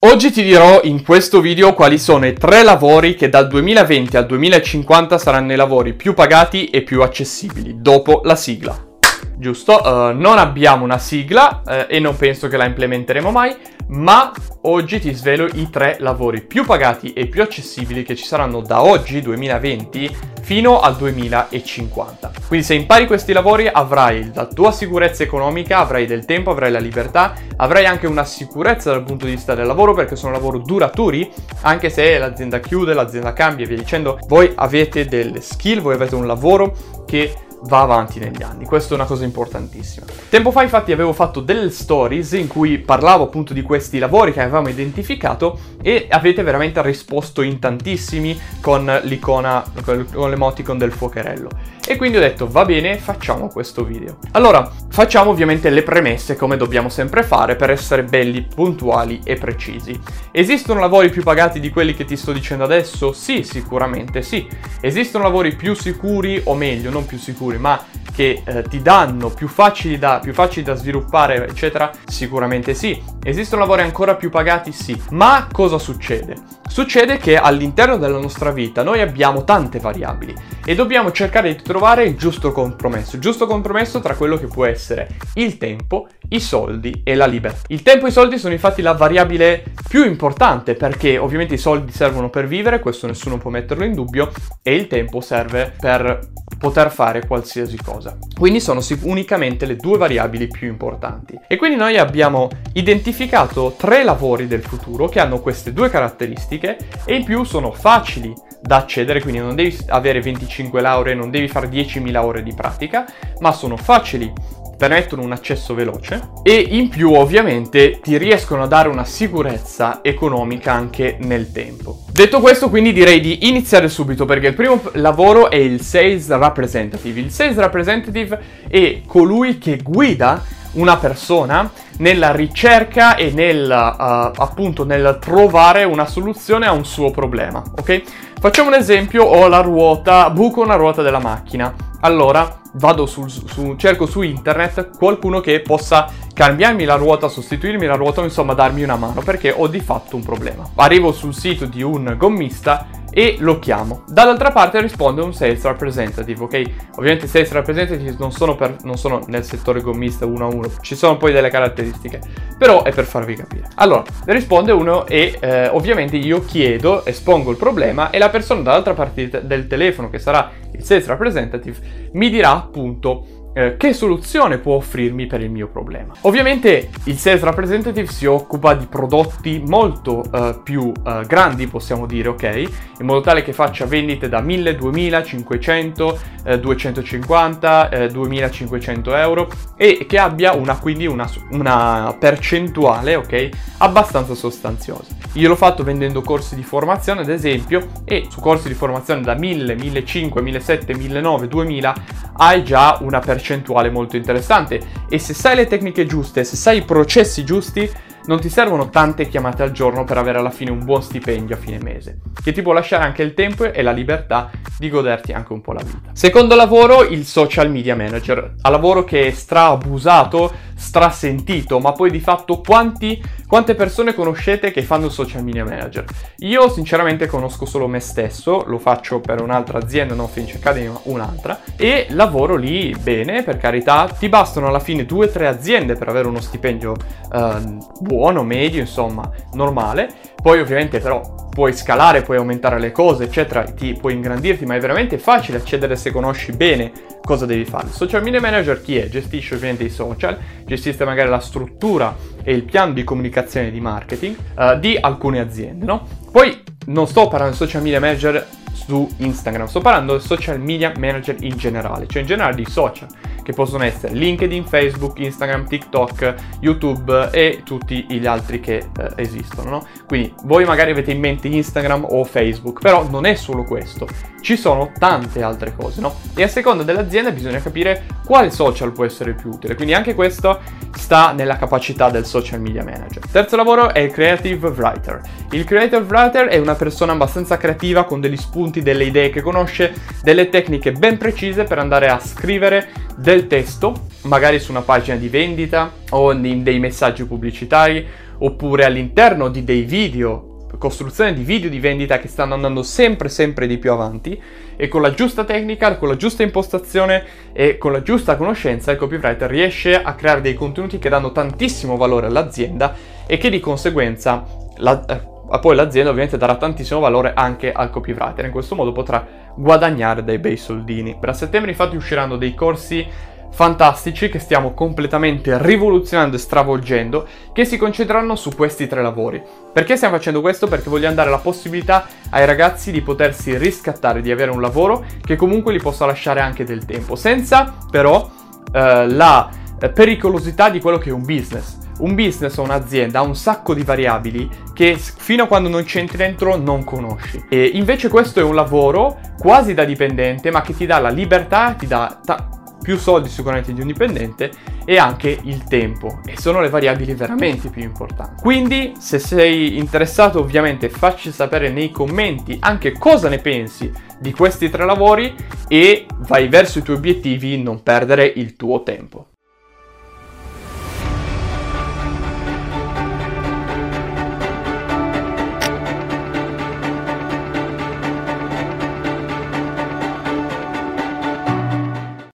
Oggi ti dirò in questo video quali sono i 3 lavori che dal 2020 al 2050 saranno i lavori più pagati e più accessibili, dopo la sigla. Giusto? Non abbiamo una sigla e non penso che la implementeremo mai, ma oggi ti svelo i 3 lavori più pagati e più accessibili che ci saranno da oggi, 2020, fino al 2050. Quindi se impari questi lavori avrai la tua sicurezza economica, avrai del tempo, avrai la libertà, avrai anche una sicurezza dal punto di vista del lavoro perché sono lavori duraturi, anche se l'azienda chiude, l'azienda cambia e via dicendo, voi avete delle skill, voi avete un lavoro che va avanti negli anni. Questa è una cosa importantissima. Tempo fa infatti avevo fatto delle stories in cui parlavo appunto di questi lavori che avevamo identificato e avete veramente risposto in tantissimi con l'icona, con l'emoticon del fuocherello. E quindi ho detto va bene, facciamo questo video. Allora, facciamo ovviamente le premesse come dobbiamo sempre fare per essere belli, puntuali e precisi. Esistono lavori più pagati di quelli che ti sto dicendo adesso? Sì, sicuramente sì. Esistono lavori più sicuri o meglio, non più sicuri ma che ti danno più facili da sviluppare eccetera, sicuramente sì. Esistono lavori ancora più pagati? Sì. Ma cosa succede? Succede che all'interno della nostra vita noi abbiamo tante variabili e dobbiamo cercare di trovare il giusto compromesso tra quello che può essere il tempo, i soldi e la libertà. Il tempo e i soldi sono infatti la variabile più importante perché ovviamente i soldi servono per vivere, questo nessuno può metterlo in dubbio, e il tempo serve per poter fare qualsiasi cosa. Quindi sono unicamente le 2 variabili più importanti. E quindi noi abbiamo identificato 3 lavori del futuro che hanno queste 2 caratteristiche e in più sono facili da accedere, quindi non devi avere 25 lauree, non devi fare 10.000 ore di pratica, ma sono facili, permettono un accesso veloce e in più ovviamente ti riescono a dare una sicurezza economica anche nel tempo. Detto questo quindi direi di iniziare subito perché il primo lavoro è il Sales Representative. Il Sales Representative è colui che guida una persona nella ricerca e nel trovare una soluzione a un suo problema, ok? Facciamo un esempio, ho la ruota, buco una ruota della macchina, allora vado cerco su internet qualcuno che possa cambiarmi la ruota, sostituirmi la ruota, insomma darmi una mano perché ho di fatto un problema. Arrivo sul sito di un gommista e lo chiamo. Dall'altra parte risponde un sales representative, ok? Ovviamente i sales representative non sono nel settore gommista uno a uno, ci sono poi delle caratteristiche, però è per farvi capire. Allora, risponde uno e ovviamente io chiedo, espongo il problema e la persona dall'altra parte del telefono, che sarà il sales representative, mi dirà appunto che soluzione può offrirmi per il mio problema. Ovviamente il Sales Representative si occupa di prodotti molto più grandi, possiamo dire, ok? In modo tale che faccia vendite da 1000, 2000, 500, 250, 2500 euro e che abbia quindi una percentuale, ok? Abbastanza sostanziosa. Io l'ho fatto vendendo corsi di formazione, ad esempio, e su corsi di formazione da 1000, 1500, 1700, 1900, 2000 hai già una percentuale molto interessante e se sai le tecniche giuste, se sai i processi giusti, non ti servono tante chiamate al giorno per avere alla fine un buon stipendio a fine mese, che ti può lasciare anche il tempo e la libertà di goderti anche un po' la vita. Secondo lavoro, il social media manager, a lavoro che è abusato, strasentito, ma poi di fatto quante persone conoscete che fanno social media manager? Io sinceramente conosco solo me stesso, lo faccio per un'altra azienda, non Finch Academy ma un'altra, e lavoro lì bene, per carità, ti bastano alla fine 2 o 3 aziende per avere uno stipendio buono, medio, insomma, normale, poi ovviamente però puoi scalare, puoi aumentare le cose, eccetera, ti puoi ingrandirti, ma è veramente facile accedere se conosci bene cosa devi fare. Social media manager chi è? Gestisce ovviamente i social, gestisce magari la struttura e il piano di comunicazione di marketing di alcune aziende, no? Poi non sto parlando di social media manager su Instagram, sto parlando di social media manager in generale, cioè in generale di social, che possono essere LinkedIn, Facebook, Instagram, TikTok, YouTube e tutti gli altri che esistono, no? Quindi voi magari avete in mente Instagram o Facebook, però non è solo questo, ci sono tante altre cose, no? E a seconda dell'azienda bisogna capire quale social può essere più utile, quindi anche questo sta nella capacità del social media manager. Terzo lavoro è il creative writer. Il creative writer è una persona abbastanza creativa con degli spunti, delle idee che conosce, delle tecniche ben precise per andare a scrivere del testo, magari su una pagina di vendita o in dei messaggi pubblicitari oppure all'interno di dei video, costruzione di video di vendita che stanno andando sempre di più avanti, e con la giusta tecnica, con la giusta impostazione e con la giusta conoscenza il copywriter riesce a creare dei contenuti che danno tantissimo valore all'azienda e che di conseguenza poi l'azienda ovviamente darà tantissimo valore anche al copywriter. In questo modo potrà guadagnare dei bei soldini. Per a settembre infatti usciranno dei corsi fantastici che stiamo completamente rivoluzionando e stravolgendo, che si concentreranno su questi tre lavori. Perché stiamo facendo questo? Perché vogliamo dare la possibilità ai ragazzi di potersi riscattare, di avere un lavoro che comunque li possa lasciare anche del tempo, senza però la pericolosità di quello che è un business. Un business o un'azienda ha un sacco di variabili che fino a quando non ci entri dentro non conosci. E invece questo è un lavoro quasi da dipendente, ma che ti dà la libertà, ti dà più soldi sicuramente di un dipendente e anche il tempo, e sono le variabili veramente più importanti. Quindi se sei interessato ovviamente facci sapere nei commenti anche cosa ne pensi di questi tre lavori e vai verso i tuoi obiettivi, non perdere il tuo tempo.